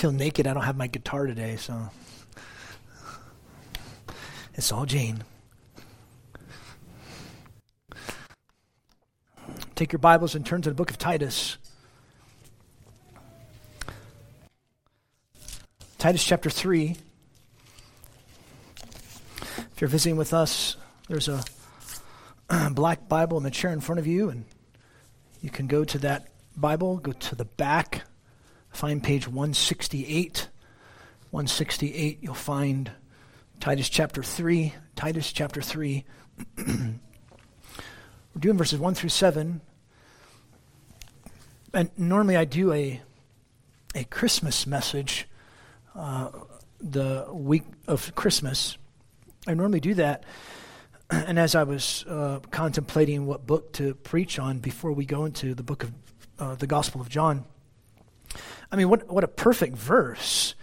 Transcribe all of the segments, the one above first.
feel naked. I don't have my guitar today, so it's all Jane. Take your Bibles and turn to the book of Titus. Titus chapter 3. If you're visiting with us, there's a black Bible in the chair in front of you, and you can go to that Bible, go to the back, find page 168. 168, you'll find Titus chapter 3. Titus chapter 3. We're doing verses 1 through 7. And normally I do a Christmas message the week of Christmas. I normally do that. And as I was contemplating what book to preach on before we go into the book of the Gospel of John, I mean, what a perfect verse.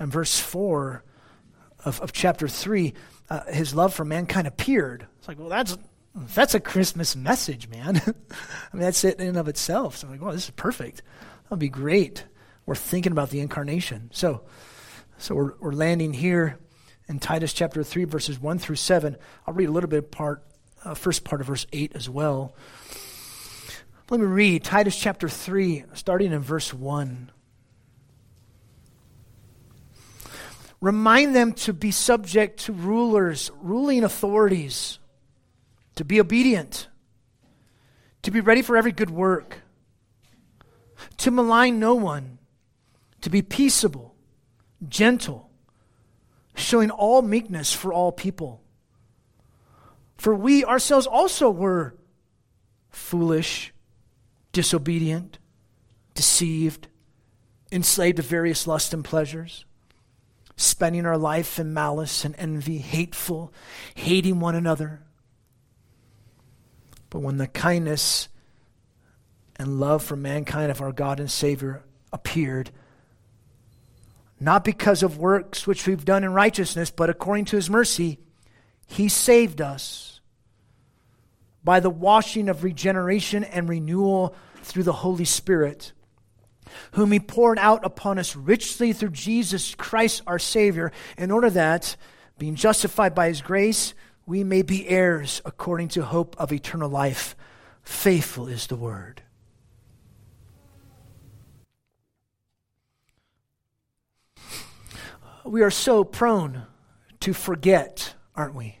And verse 4 of chapter 3, his love for mankind appeared. It's like, well, that's a Christmas message, man. I mean, that's it in and of itself. So I'm like, well, this is perfect. That'll be great. We're thinking about the incarnation. So we're landing here in Titus chapter 3, verses 1 through 7. I'll read a little bit of first part of verse 8 as well. Let me read Titus chapter 3, starting in verse 1. Remind them to be subject to rulers, ruling authorities, to be obedient, to be ready for every good work, to malign no one, to be peaceable, gentle, showing all meekness for all people. For we ourselves also were foolish, disobedient, deceived, enslaved to various lusts and pleasures, spending our life in malice and envy, hateful, hating one another. But when the kindness and love for mankind of our God and Savior appeared, not because of works which we've done in righteousness, but according to his mercy, he saved us by the washing of regeneration and renewal through the Holy Spirit, whom he poured out upon us richly through Jesus Christ our Savior, in order that, being justified by his grace, we may be heirs according to hope of eternal life. Faithful is the word. We are so prone to forget, aren't we?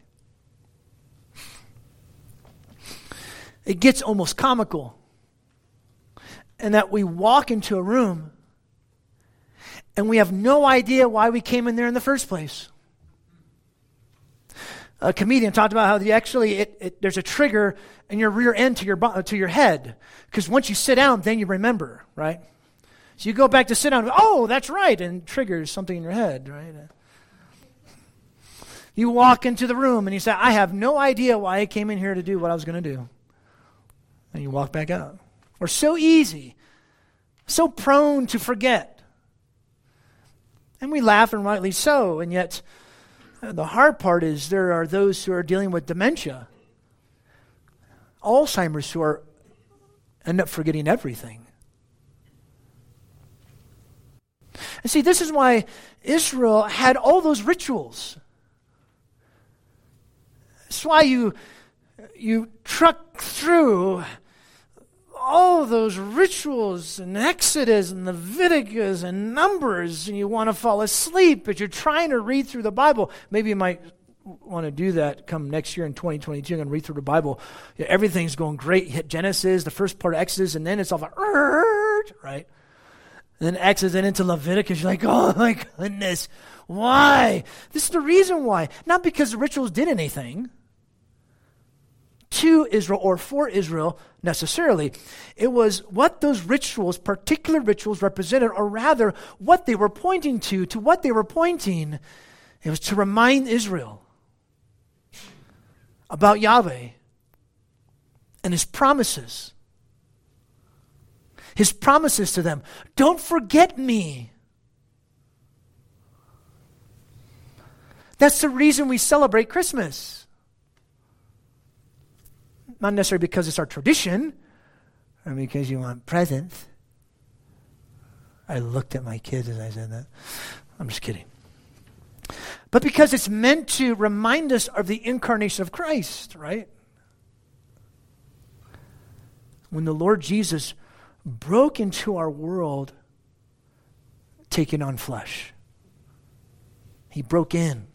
It gets almost comical. And that we walk into a room and we have no idea why we came in there in the first place. A comedian talked about how there's a trigger in your rear end to your head, because once you sit down, then you remember, right? So you go back to sit down, oh, that's right, and triggers something in your head, right? You walk into the room and you say, I have no idea why I came in here to do what I was going to do. And you walk back out. We're so easy, so prone to forget. And we laugh, and rightly so, and yet the hard part is there are those who are dealing with dementia, Alzheimer's, who end up forgetting everything. And see, this is why Israel had all those rituals. That's why you truck through all those rituals and Exodus and Leviticus and Numbers, and you want to fall asleep, but you're trying to read through the Bible. Maybe you might want to do that come next year in 2022 and read through the Bible. Yeah, everything's going great. You hit Genesis, the first part of Exodus, and then it's all like, right? And then Exodus and into Leviticus. You're like, oh my goodness, why? This is the reason why. Not because the rituals did anything to Israel or for Israel necessarily. It was what those rituals, particular rituals, represented, or rather what they were pointing to what they were pointing. It was to remind Israel about Yahweh and his promises. His promises to them. Don't forget me. That's the reason we celebrate Christmas. Not necessarily because it's our tradition, or because you want presents, I looked at my kids as I said that. I'm just kidding. But because it's meant to remind us of the incarnation of Christ, right? When the Lord Jesus broke into our world, taking on flesh. He broke in.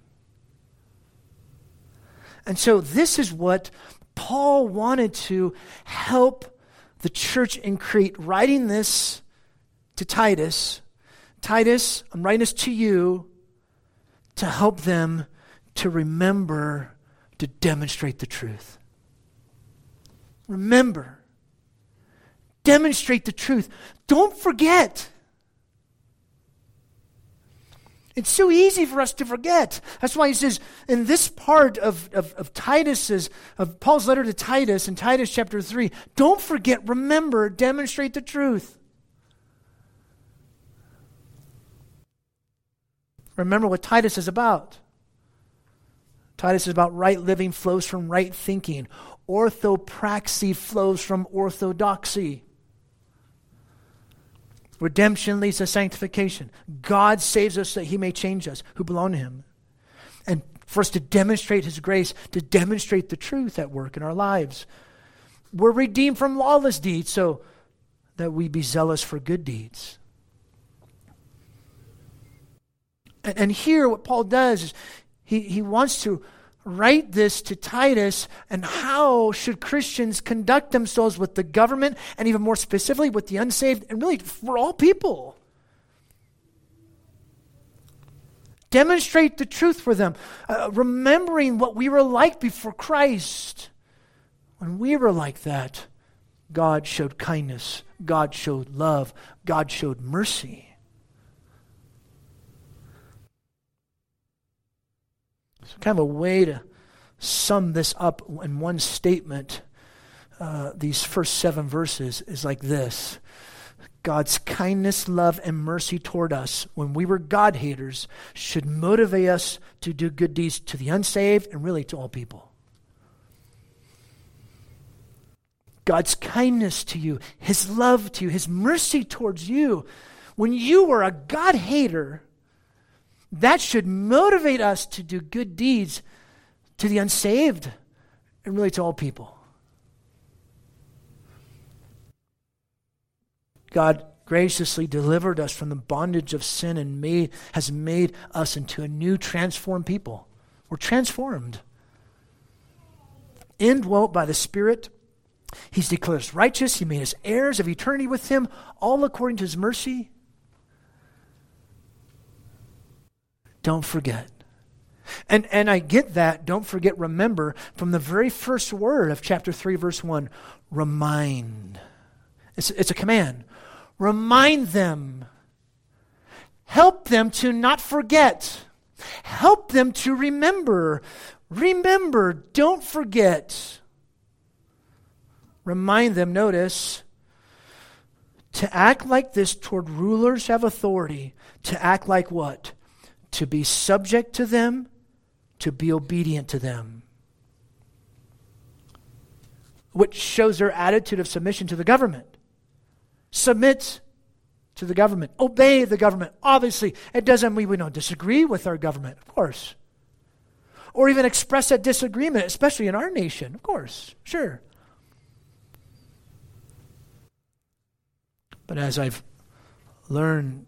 And so this is what Paul wanted to help the church in Crete, writing this to Titus. Titus, I'm writing this to you to help them to remember, to demonstrate the truth. Remember. Demonstrate the truth. Don't forget. It's so easy for us to forget. That's why he says in this part of Paul's letter to Titus in Titus chapter 3, don't forget, remember, demonstrate the truth. Remember what Titus is about. Titus is about right living flows from right thinking. Orthopraxy flows from orthodoxy. Redemption leads to sanctification. God saves us that he may change us who belong to him. And for us to demonstrate his grace, to demonstrate the truth at work in our lives. We're redeemed from lawless deeds so that we be zealous for good deeds. And here what Paul does is he wants to write this to Titus, and how should Christians conduct themselves with the government, and even more specifically with the unsaved, and really for all people. Demonstrate the truth for them, remembering what we were like before Christ. When we were like that, God showed kindness, God showed love, God showed mercy. So kind of a way to sum this up in one statement, these first 7 verses is like this. God's kindness, love, and mercy toward us when we were God-haters should motivate us to do good deeds to the unsaved and really to all people. God's kindness to you, his love to you, his mercy towards you. When you were a God-hater, that should motivate us to do good deeds to the unsaved and really to all people. God graciously delivered us from the bondage of sin and has made us into a new transformed people. We're transformed. Indwelt by the Spirit, he's declared us righteous. He made us heirs of eternity with him, all according to his mercy. Don't forget. And I get that, don't forget, remember, from the very first word of chapter 3, verse 1, remind. It's a command. Remind them. Help them to not forget. Help them to remember. Remember, don't forget. Remind them, notice, to act like this toward rulers who have authority. To act like what? To be subject to them, to be obedient to them. Which shows their attitude of submission to the government. Submit to the government. Obey the government. Obviously, it doesn't mean we don't disagree with our government, of course. Or even express that disagreement, especially in our nation, of course, sure. But as I've learned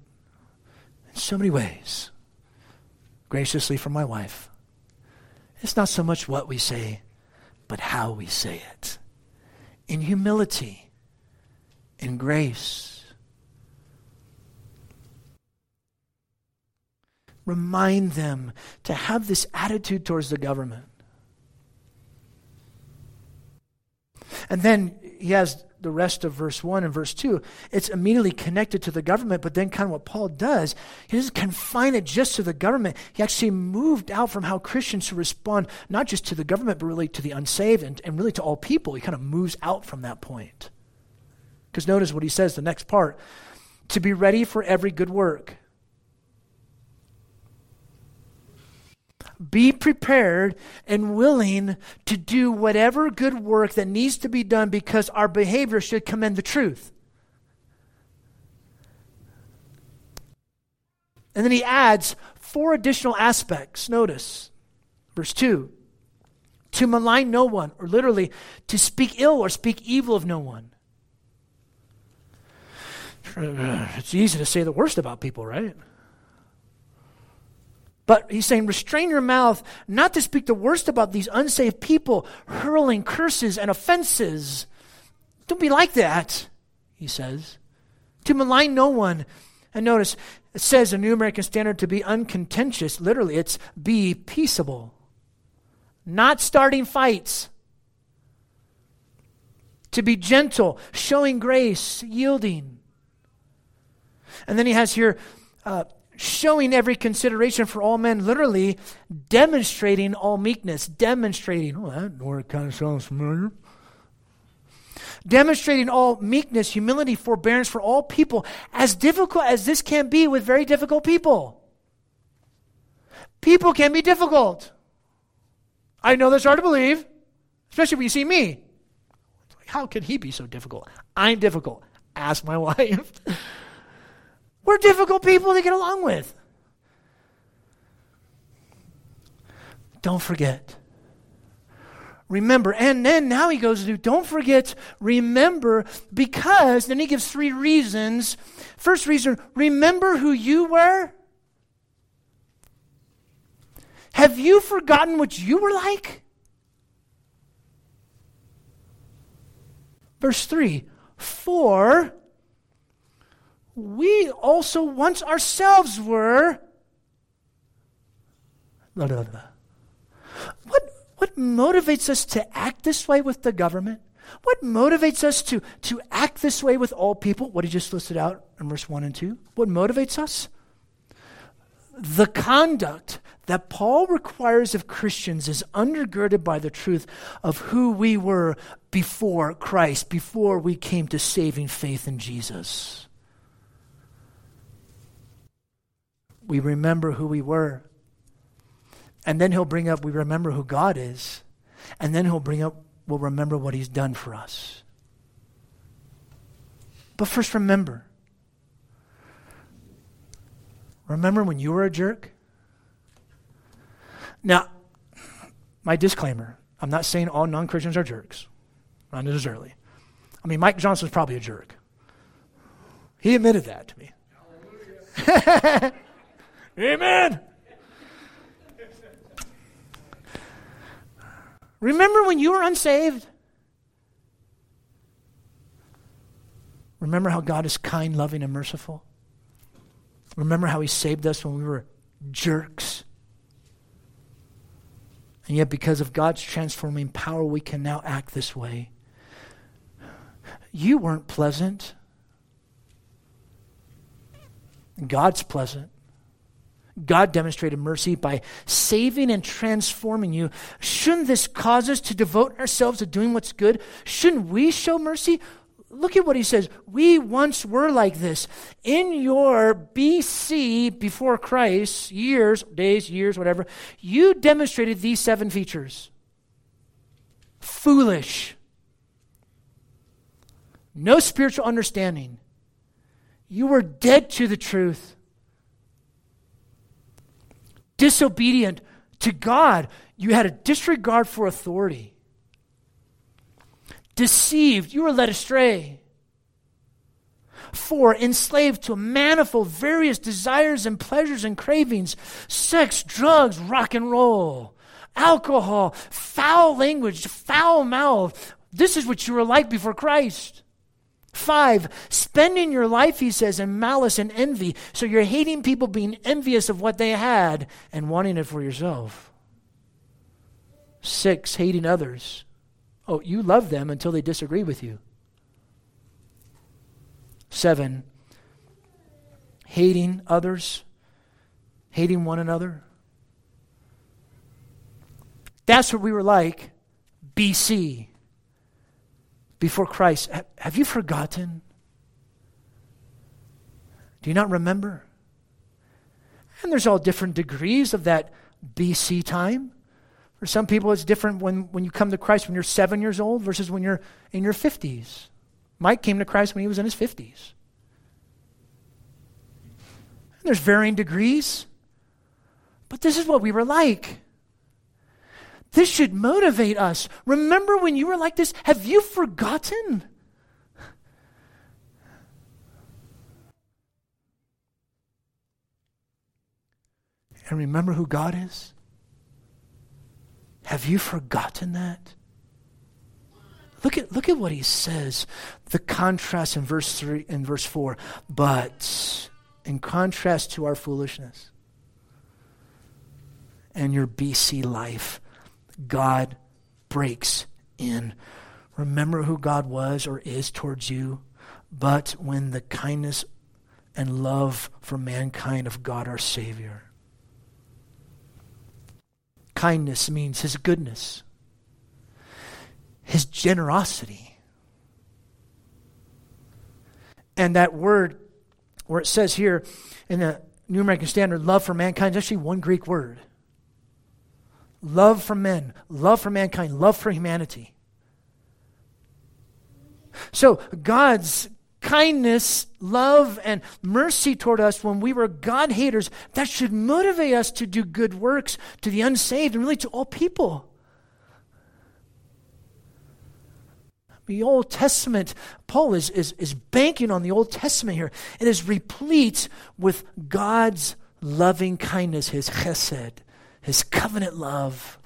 in so many ways, graciously from my wife, it's not so much what we say, but how we say it. In humility, in grace. Remind them to have this attitude towards the government. And then he has the rest of verse 1 and verse 2, it's immediately connected to the government, but then kind of what Paul does, he doesn't confine it just to the government. He actually moved out from how Christians should respond, not just to the government, but really to the unsaved and really to all people. He kind of moves out from that point. Because notice what he says, the next part, to be ready for every good work. Be prepared and willing to do whatever good work that needs to be done because our behavior should commend the truth. And then he adds four additional aspects. Notice verse 2. To malign no one, or literally, to speak ill or speak evil of no one. It's easy to say the worst about people, right? But he's saying, restrain your mouth not to speak the worst about these unsaved people, hurling curses and offenses. Don't be like that, he says. To malign no one. And notice, it says in New American Standard to be uncontentious. Literally, it's be peaceable. Not starting fights. To be gentle, showing grace, yielding. And then he has here, showing every consideration for all men, literally demonstrating all meekness, demonstrating, oh, that word kind of sounds familiar. Demonstrating all meekness, humility, forbearance for all people, as difficult as this can be with very difficult people. People can be difficult. I know that's hard to believe, especially when you see me. How could he be so difficult? I'm difficult. Ask my wife. We're difficult people to get along with. Don't forget. Remember. And then now he goes through, don't forget, remember, because then he gives three reasons. First reason, remember who you were. Have you forgotten what you were like? Verse 3, for we also once ourselves were. Blah, blah, blah. What motivates us to act this way with the government? What motivates us to act this way with all people? What he just listed out in verse 1 and 2. What motivates us? The conduct that Paul requires of Christians is undergirded by the truth of who we were before Christ, before we came to saving faith in Jesus. We remember who we were. And then he'll bring up, we remember who God is. And then he'll bring up, we'll remember what he's done for us. But first, remember. Remember when you were a jerk? Now, my disclaimer, I'm not saying all non-Christians are jerks. Not necessarily. I mean, Mike Johnson's probably a jerk. He admitted that to me. Amen! Remember when you were unsaved? Remember how God is kind, loving, and merciful? Remember how he saved us when we were jerks? And yet because of God's transforming power, we can now act this way. You weren't pleasant. God's pleasant. God demonstrated mercy by saving and transforming you. Shouldn't this cause us to devote ourselves to doing what's good? Shouldn't we show mercy? Look at what he says. We once were like this. In your BC, before Christ, years, days, years, whatever, you demonstrated these seven features. Foolish. No spiritual understanding. You were dead to the truth. Disobedient to God. You had a disregard for authority. Deceived, you were led astray. 4, enslaved to manifold various desires and pleasures and cravings, sex, drugs, rock and roll, alcohol, foul language, foul mouth. This is what you were like before Christ. 5, spending your life, he says, in malice and envy. So you're hating people, being envious of what they had and wanting it for yourself. 6, hating others. Oh, you love them until they disagree with you. 7, hating others, hating one another. That's what we were like BC, before Christ. Have you forgotten? Do you not remember? And there's all different degrees of that BC time. For some people, it's different when you come to Christ when you're 7 years old versus when you're in your 50s. Mike came to Christ when he was in his 50s. And there's varying degrees. But this is what we were like. This should motivate us. Remember when you were like this? Have you forgotten? And remember who God is? Have you forgotten that? Look at what he says. The contrast in verse 3 and verse 4. But in contrast to our foolishness and your BC life, God breaks in. Remember who God was or is towards you. But when the kindness and love for mankind of God our Savior. Kindness means his goodness, his generosity. And that word, where it says here in the New American Standard, love for mankind, is actually one Greek word. Love for men, love for mankind, love for humanity. So God's kindness, love, and mercy toward us when we were God haters, that should motivate us to do good works to the unsaved and really to all people. The Old Testament, Paul is banking on the Old Testament here. It is replete with God's loving kindness, his chesed, his covenant love.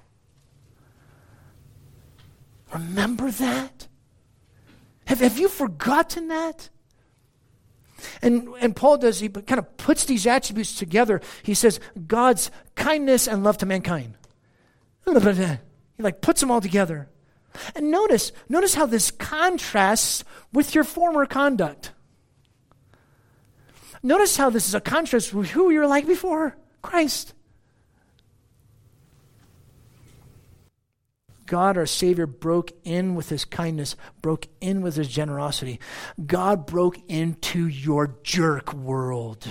Remember that? Have you forgotten that? And Paul does, he kind of puts these attributes together. He says, God's kindness and love to mankind. He like puts them all together. And notice how this contrasts with your former conduct. Notice how this is a contrast with who you were like before Christ. God, our Savior, broke in with his kindness, broke in with his generosity. God broke into your jerk world.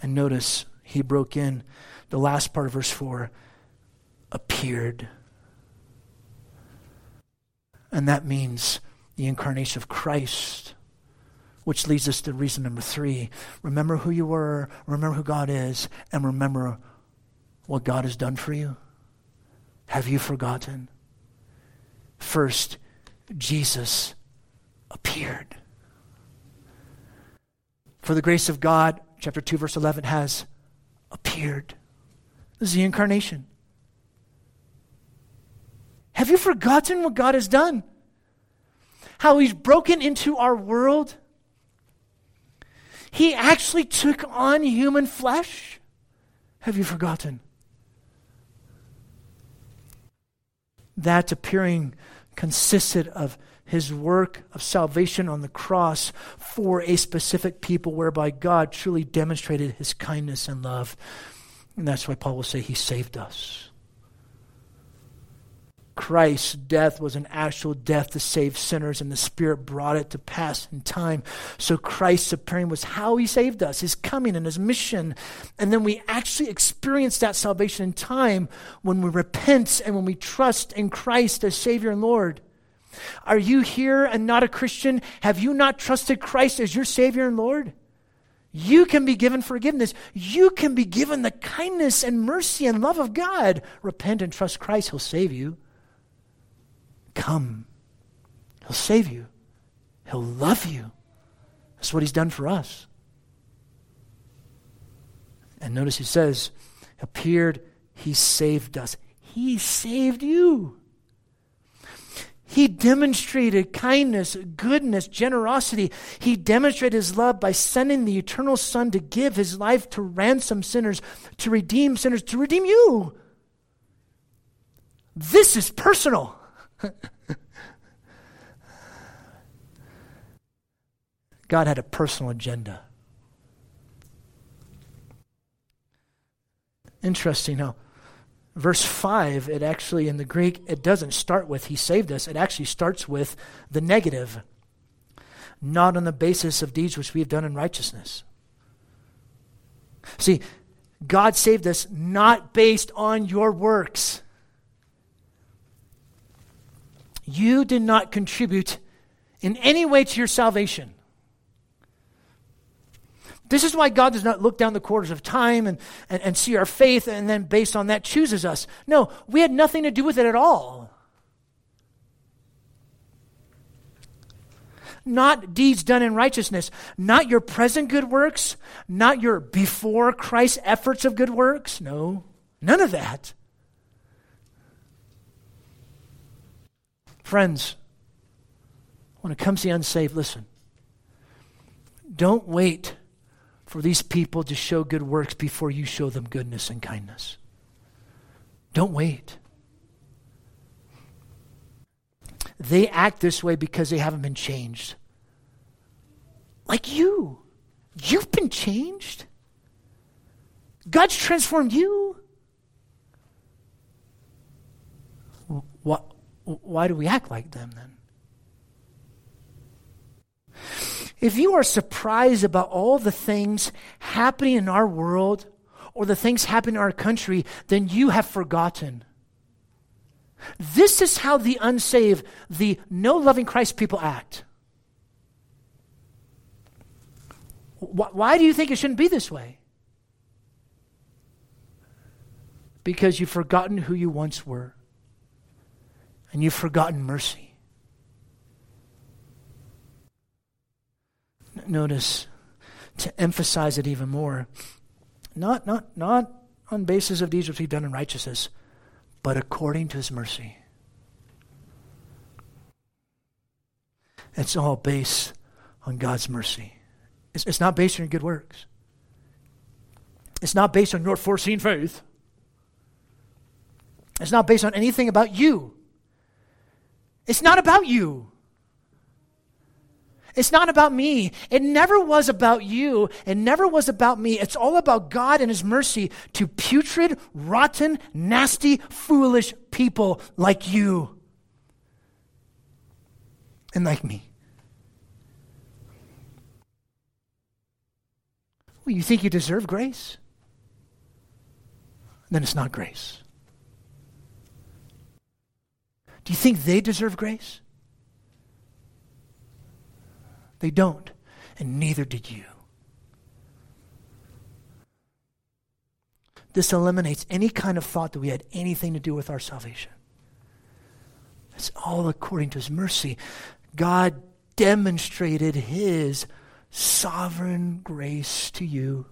And notice, he broke in. The last part of verse 4, appeared. And that means the incarnation of Christ, which leads us to reason number 3. Remember who you were, remember who God is, and remember what God has done for you? Have you forgotten? First, Jesus appeared. For the grace of God, chapter 2, verse 11, has appeared. This is the incarnation. Have you forgotten what God has done? How he's broken into our world? He actually took on human flesh? Have you forgotten? That appearing consisted of his work of salvation on the cross for a specific people whereby God truly demonstrated his kindness and love. And that's why Paul will say he saved us. Christ's death was an actual death to save sinners, and the Spirit brought it to pass in time. So Christ's appearing was how he saved us, his coming and his mission. And then we actually experience that salvation in time when we repent and when we trust in Christ as Savior and Lord. Are you here and not a Christian? Have you not trusted Christ as your Savior and Lord? You can be given forgiveness. You can be given the kindness and mercy and love of God. Repent and trust Christ. He'll save you. Come. He'll save you. He'll love you. That's what he's done for us. And notice he says, appeared, he saved us. He saved you. He demonstrated kindness, goodness, generosity. He demonstrated his love by sending the eternal Son to give his life to ransom sinners, to redeem you. This is personal. God had a personal agenda. Interesting how verse 5, it actually in the Greek, it doesn't start with he saved us. It actually starts with the negative. Not on the basis of deeds which we have done in righteousness. See, God saved us not based on your works. You did not contribute in any way to your salvation. This is why God does not look down the corridors of time and see our faith and then based on that chooses us. No, we had nothing to do with it at all. Not deeds done in righteousness, not your present good works, not your before Christ efforts of good works. No, none of that. Friends, when it comes to the unsaved, listen. Don't wait for these people to show good works before you show them goodness and kindness. Don't wait. They act this way because they haven't been changed. Like you. You've been changed. God's transformed you. Why do we act like them then? If you are surprised about all the things happening in our world or the things happening in our country, then you have forgotten. This is how the unsaved, the no-loving Christ people act. Why do you think it shouldn't be this way? Because you've forgotten who you once were. And you've forgotten mercy. Notice, to emphasize it even more, not on basis of deeds which we've done in righteousness, but according to his mercy. It's all based on God's mercy. It's not based on your good works. It's not based on your foreseen faith. It's not based on anything about you. It's not about you. It's not about me. It never was about you. It never was about me. It's all about God and his mercy to putrid, rotten, nasty, foolish people like you and like me. Well, you think you deserve grace? Then it's not grace. Do you think they deserve grace? They don't, and neither did you. This eliminates any kind of thought that we had anything to do with our salvation. It's all according to his mercy. God demonstrated his sovereign grace to you.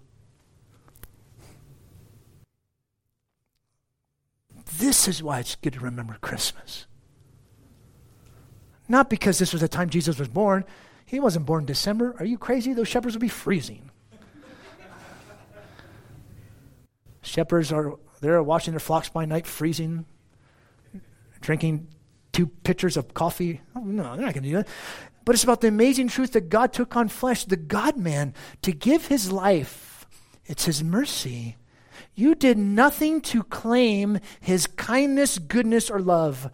This is why it's good to remember Christmas. Not because this was the time Jesus was born. He wasn't born in December. Are you crazy? Those shepherds would be freezing. Shepherds are there watching their flocks by night, freezing, drinking 2 pitchers of coffee. Oh, no, they're not going to do that. But it's about the amazing truth that God took on flesh, the God-man, to give his life. It's his mercy. You did nothing to claim his kindness, goodness, or love.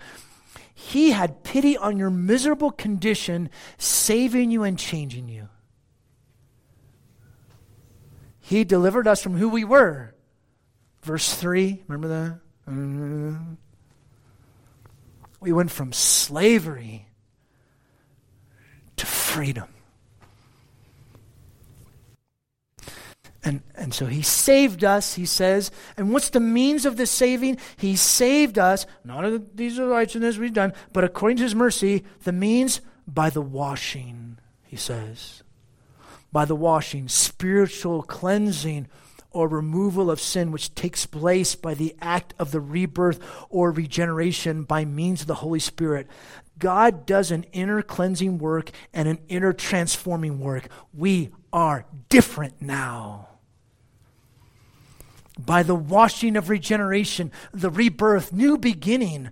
He had pity on your miserable condition, saving you and changing you. He delivered us from who we were. Verse 3, remember that? We went from slavery to freedom. And so he saved us, he says. And what's the means of this saving? He saved us, not of these righteousness we've done, but according to his mercy, the means by the washing, he says. By the washing, spiritual cleansing or removal of sin, which takes place by the act of the rebirth or regeneration by means of the Holy Spirit. God does an inner cleansing work and an inner transforming work. We are different now. By the washing of regeneration, the rebirth, new beginning.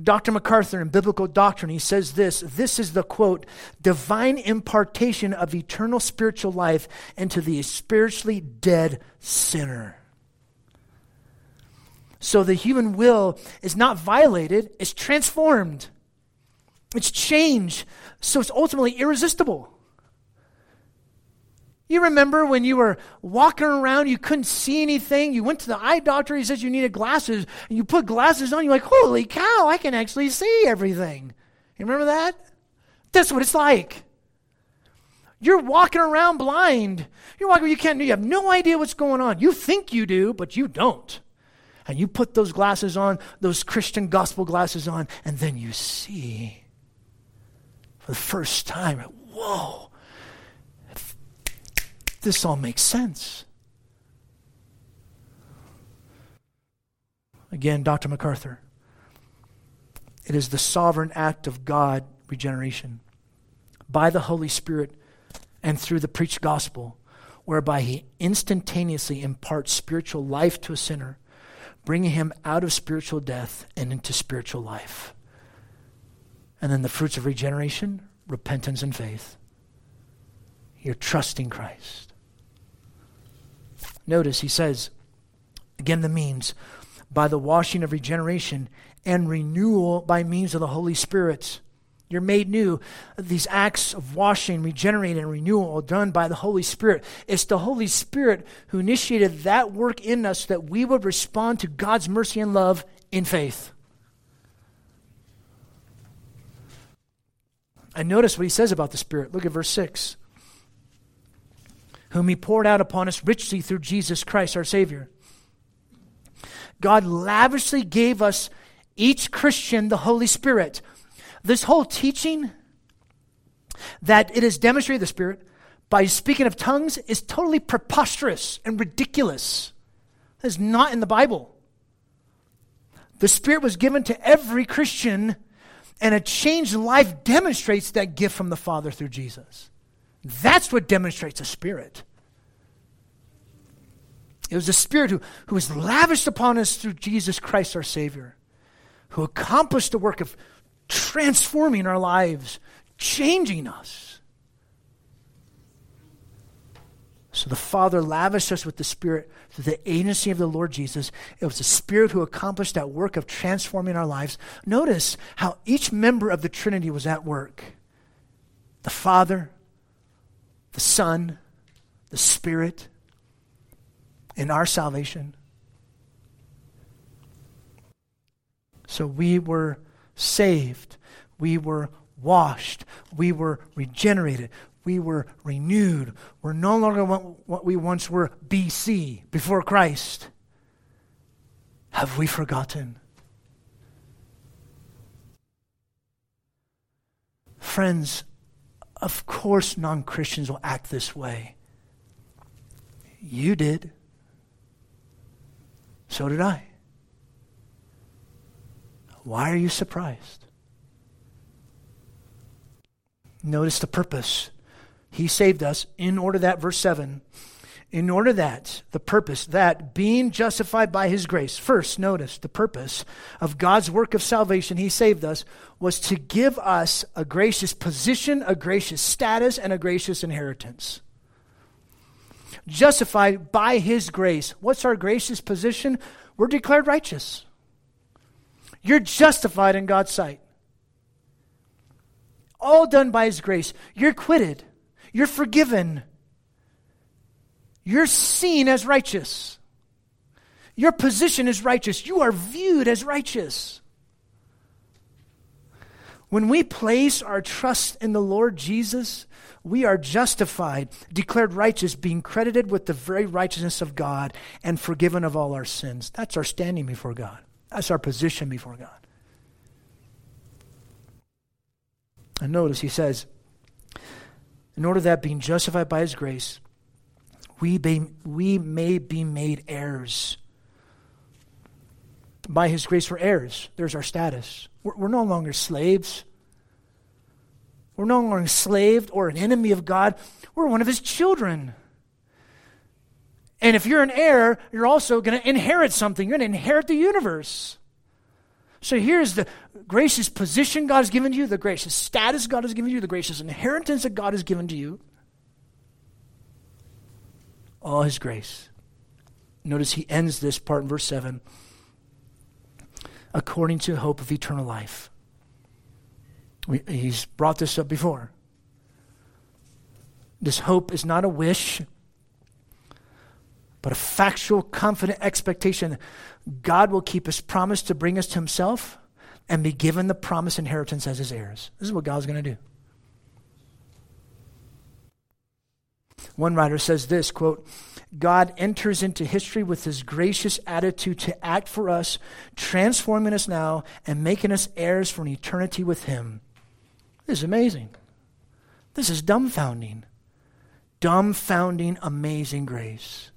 Dr. MacArthur in Biblical Doctrine, he says this is the quote, divine impartation of eternal spiritual life into the spiritually dead sinner. So the human will is not violated, it's transformed. It's changed, so it's ultimately irresistible. You remember when you were walking around, you couldn't see anything. You went to the eye doctor. He says you needed glasses. And you put glasses on. You're like, holy cow, I can actually see everything. You remember that? That's what it's like. You're walking around blind. You're walking, you can't, you have no idea what's going on. You think you do, but you don't. And you put those glasses on, those Christian gospel glasses on, and then you see for the first time, whoa, this all makes sense. Again, Dr. MacArthur, it is the sovereign act of God, regeneration, by the Holy Spirit and through the preached gospel, whereby he instantaneously imparts spiritual life to a sinner, bringing him out of spiritual death and into spiritual life. And then the fruits of regeneration, repentance and faith. You're trusting Christ. Notice he says, again the means, by the washing of regeneration and renewal by means of the Holy Spirit. You're made new. These acts of washing, regenerating, and renewal are done by the Holy Spirit. It's the Holy Spirit who initiated that work in us that we would respond to God's mercy and love in faith. And notice what he says about the Spirit. Look at verse 6. Whom he poured out upon us richly through Jesus Christ, our Savior. God lavishly gave us, each Christian, the Holy Spirit. This whole teaching that it is demonstrated the Spirit by speaking of tongues is totally preposterous and ridiculous. That is not in the Bible. The Spirit was given to every Christian, and a changed life demonstrates that gift from the Father through Jesus. That's what demonstrates the Spirit. It was the Spirit who was lavished upon us through Jesus Christ our Savior, who accomplished the work of transforming our lives, changing us. So the Father lavished us with the Spirit through the agency of the Lord Jesus. It was the Spirit who accomplished that work of transforming our lives. Notice how each member of the Trinity was at work. The Father, the Son, the Spirit, in our salvation. So we were saved, we were washed, we were regenerated, we were renewed. We're no longer what we once were BC, before Christ. Have we forgotten? Friends, of course non-Christians will act this way. You did. So did I. Why are you surprised? Notice the purpose. He saved us in order that, verse 7, in order that, the purpose, that being justified by his grace. First, notice the purpose of God's work of salvation, he saved us, was to give us a gracious position, a gracious status, and a gracious inheritance. Justified by his grace. What's our gracious position? We're declared righteous. You're justified in God's sight. All done by his grace. You're acquitted. You're forgiven. You're seen as righteous. Your position is righteous. You are viewed as righteous. When we place our trust in the Lord Jesus, we are justified, declared righteous, being credited with the very righteousness of God and forgiven of all our sins. That's our standing before God. That's our position before God. And notice he says, in order that being justified by his grace, we may be made heirs. By his grace we're heirs. There's our status. We're no longer slaves. We're no longer enslaved or an enemy of God. We're one of his children. And if you're an heir, you're also going to inherit something. You're going to inherit the universe. So here's the gracious position God has given to you, the gracious status God has given you, the gracious inheritance that God has given to you. All his grace. Notice he ends this part in verse 7. According to the hope of eternal life. He's brought this up before. This hope is not a wish, but a factual, confident expectation. God will keep his promise to bring us to himself and be given the promised inheritance as his heirs. This is what God's going to do. One writer says this, quote, "God enters into history with his gracious attitude to act for us, transforming us now and making us heirs for an eternity with him." This is amazing. This is dumbfounding. Dumbfounding, amazing grace.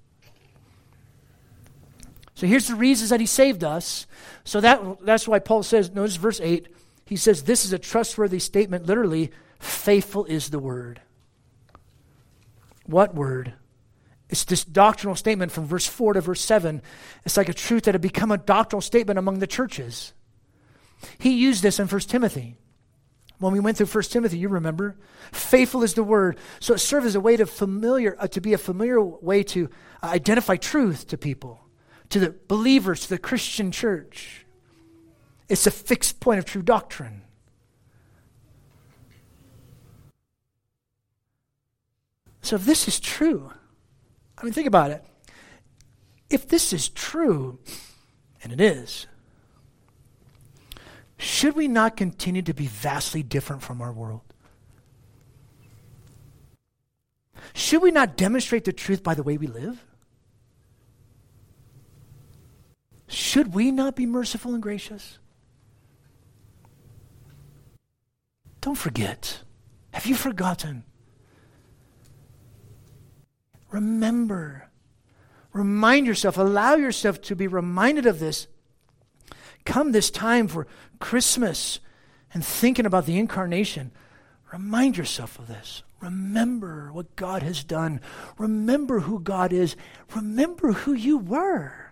So here's the reasons that he saved us. So that's why Paul says, notice verse 8, he says, this is a trustworthy statement, literally, faithful is the word. What word? It's this doctrinal statement from verse 4 to verse 7. It's like a truth that had become a doctrinal statement among the churches. He used this in 1 Timothy. When we went through 1 Timothy, you remember? Faithful is the word. So it served as a way to be a familiar way to identify truth to people, to the believers, to the Christian church. It's a fixed point of true doctrine. So if this is true, I mean, think about it. If this is true, and it is, should we not continue to be vastly different from our world? Should we not demonstrate the truth by the way we live? Should we not be merciful and gracious? Don't forget. Have you forgotten? Remember. Remind yourself. Allow yourself to be reminded of this. Come this time for Christmas and thinking about the incarnation, remind yourself of this. Remember what God has done. Remember who God is. Remember who you were.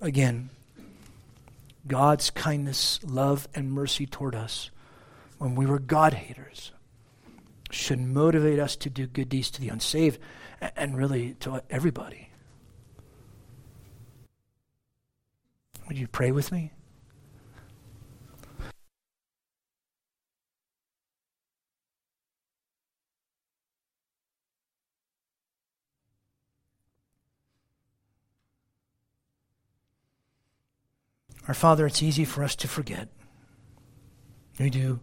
Again, God's kindness, love, and mercy toward us when we were God-haters should motivate us to do good deeds to the unsaved and really to everybody. Would you pray with me? Our Father, it's easy for us to forget. We do.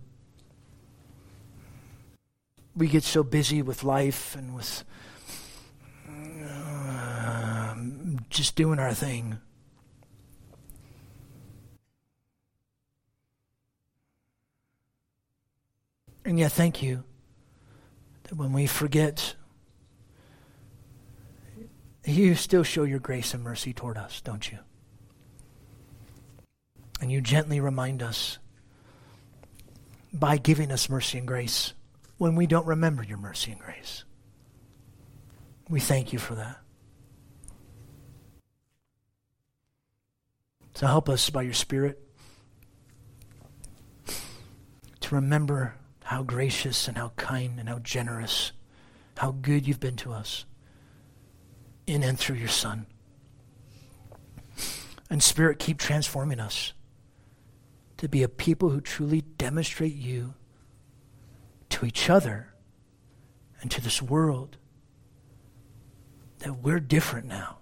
We get so busy with life and with just doing our thing. And yet, thank you that when we forget, you still show your grace and mercy toward us, don't you? And you gently remind us by giving us mercy and grace when we don't remember your mercy and grace. We thank you for that. So help us by your Spirit to remember how gracious and how kind and how generous, how good you've been to us in and through your Son. And Spirit, keep transforming us to be a people who truly demonstrate you to each other and to this world, that we're different now.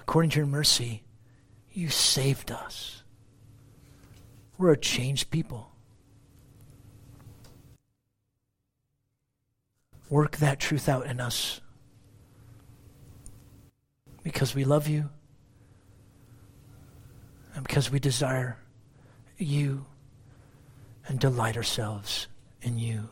According to your mercy, you saved us. We're a changed people. Work that truth out in us because we love you, and because we desire you and delight ourselves in you.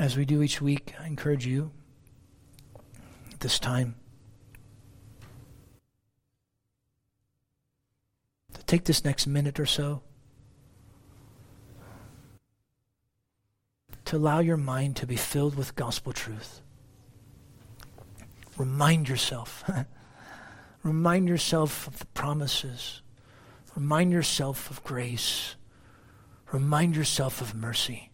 As we do each week, I encourage you at this time to take this next minute or so to allow your mind to be filled with gospel truth. Remind yourself. Remind yourself of the promises. Remind yourself of grace. Remind yourself of mercy.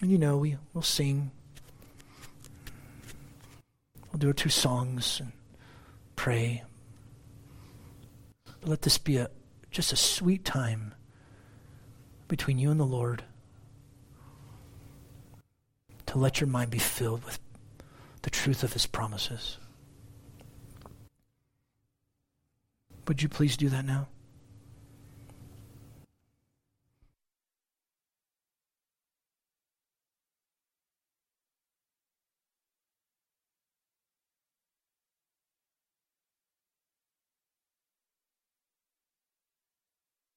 And you know, we'll sing. We'll do our two songs and pray. But let this be just a sweet time between you and the Lord, to let your mind be filled with the truth of his promises. Would you please do that now?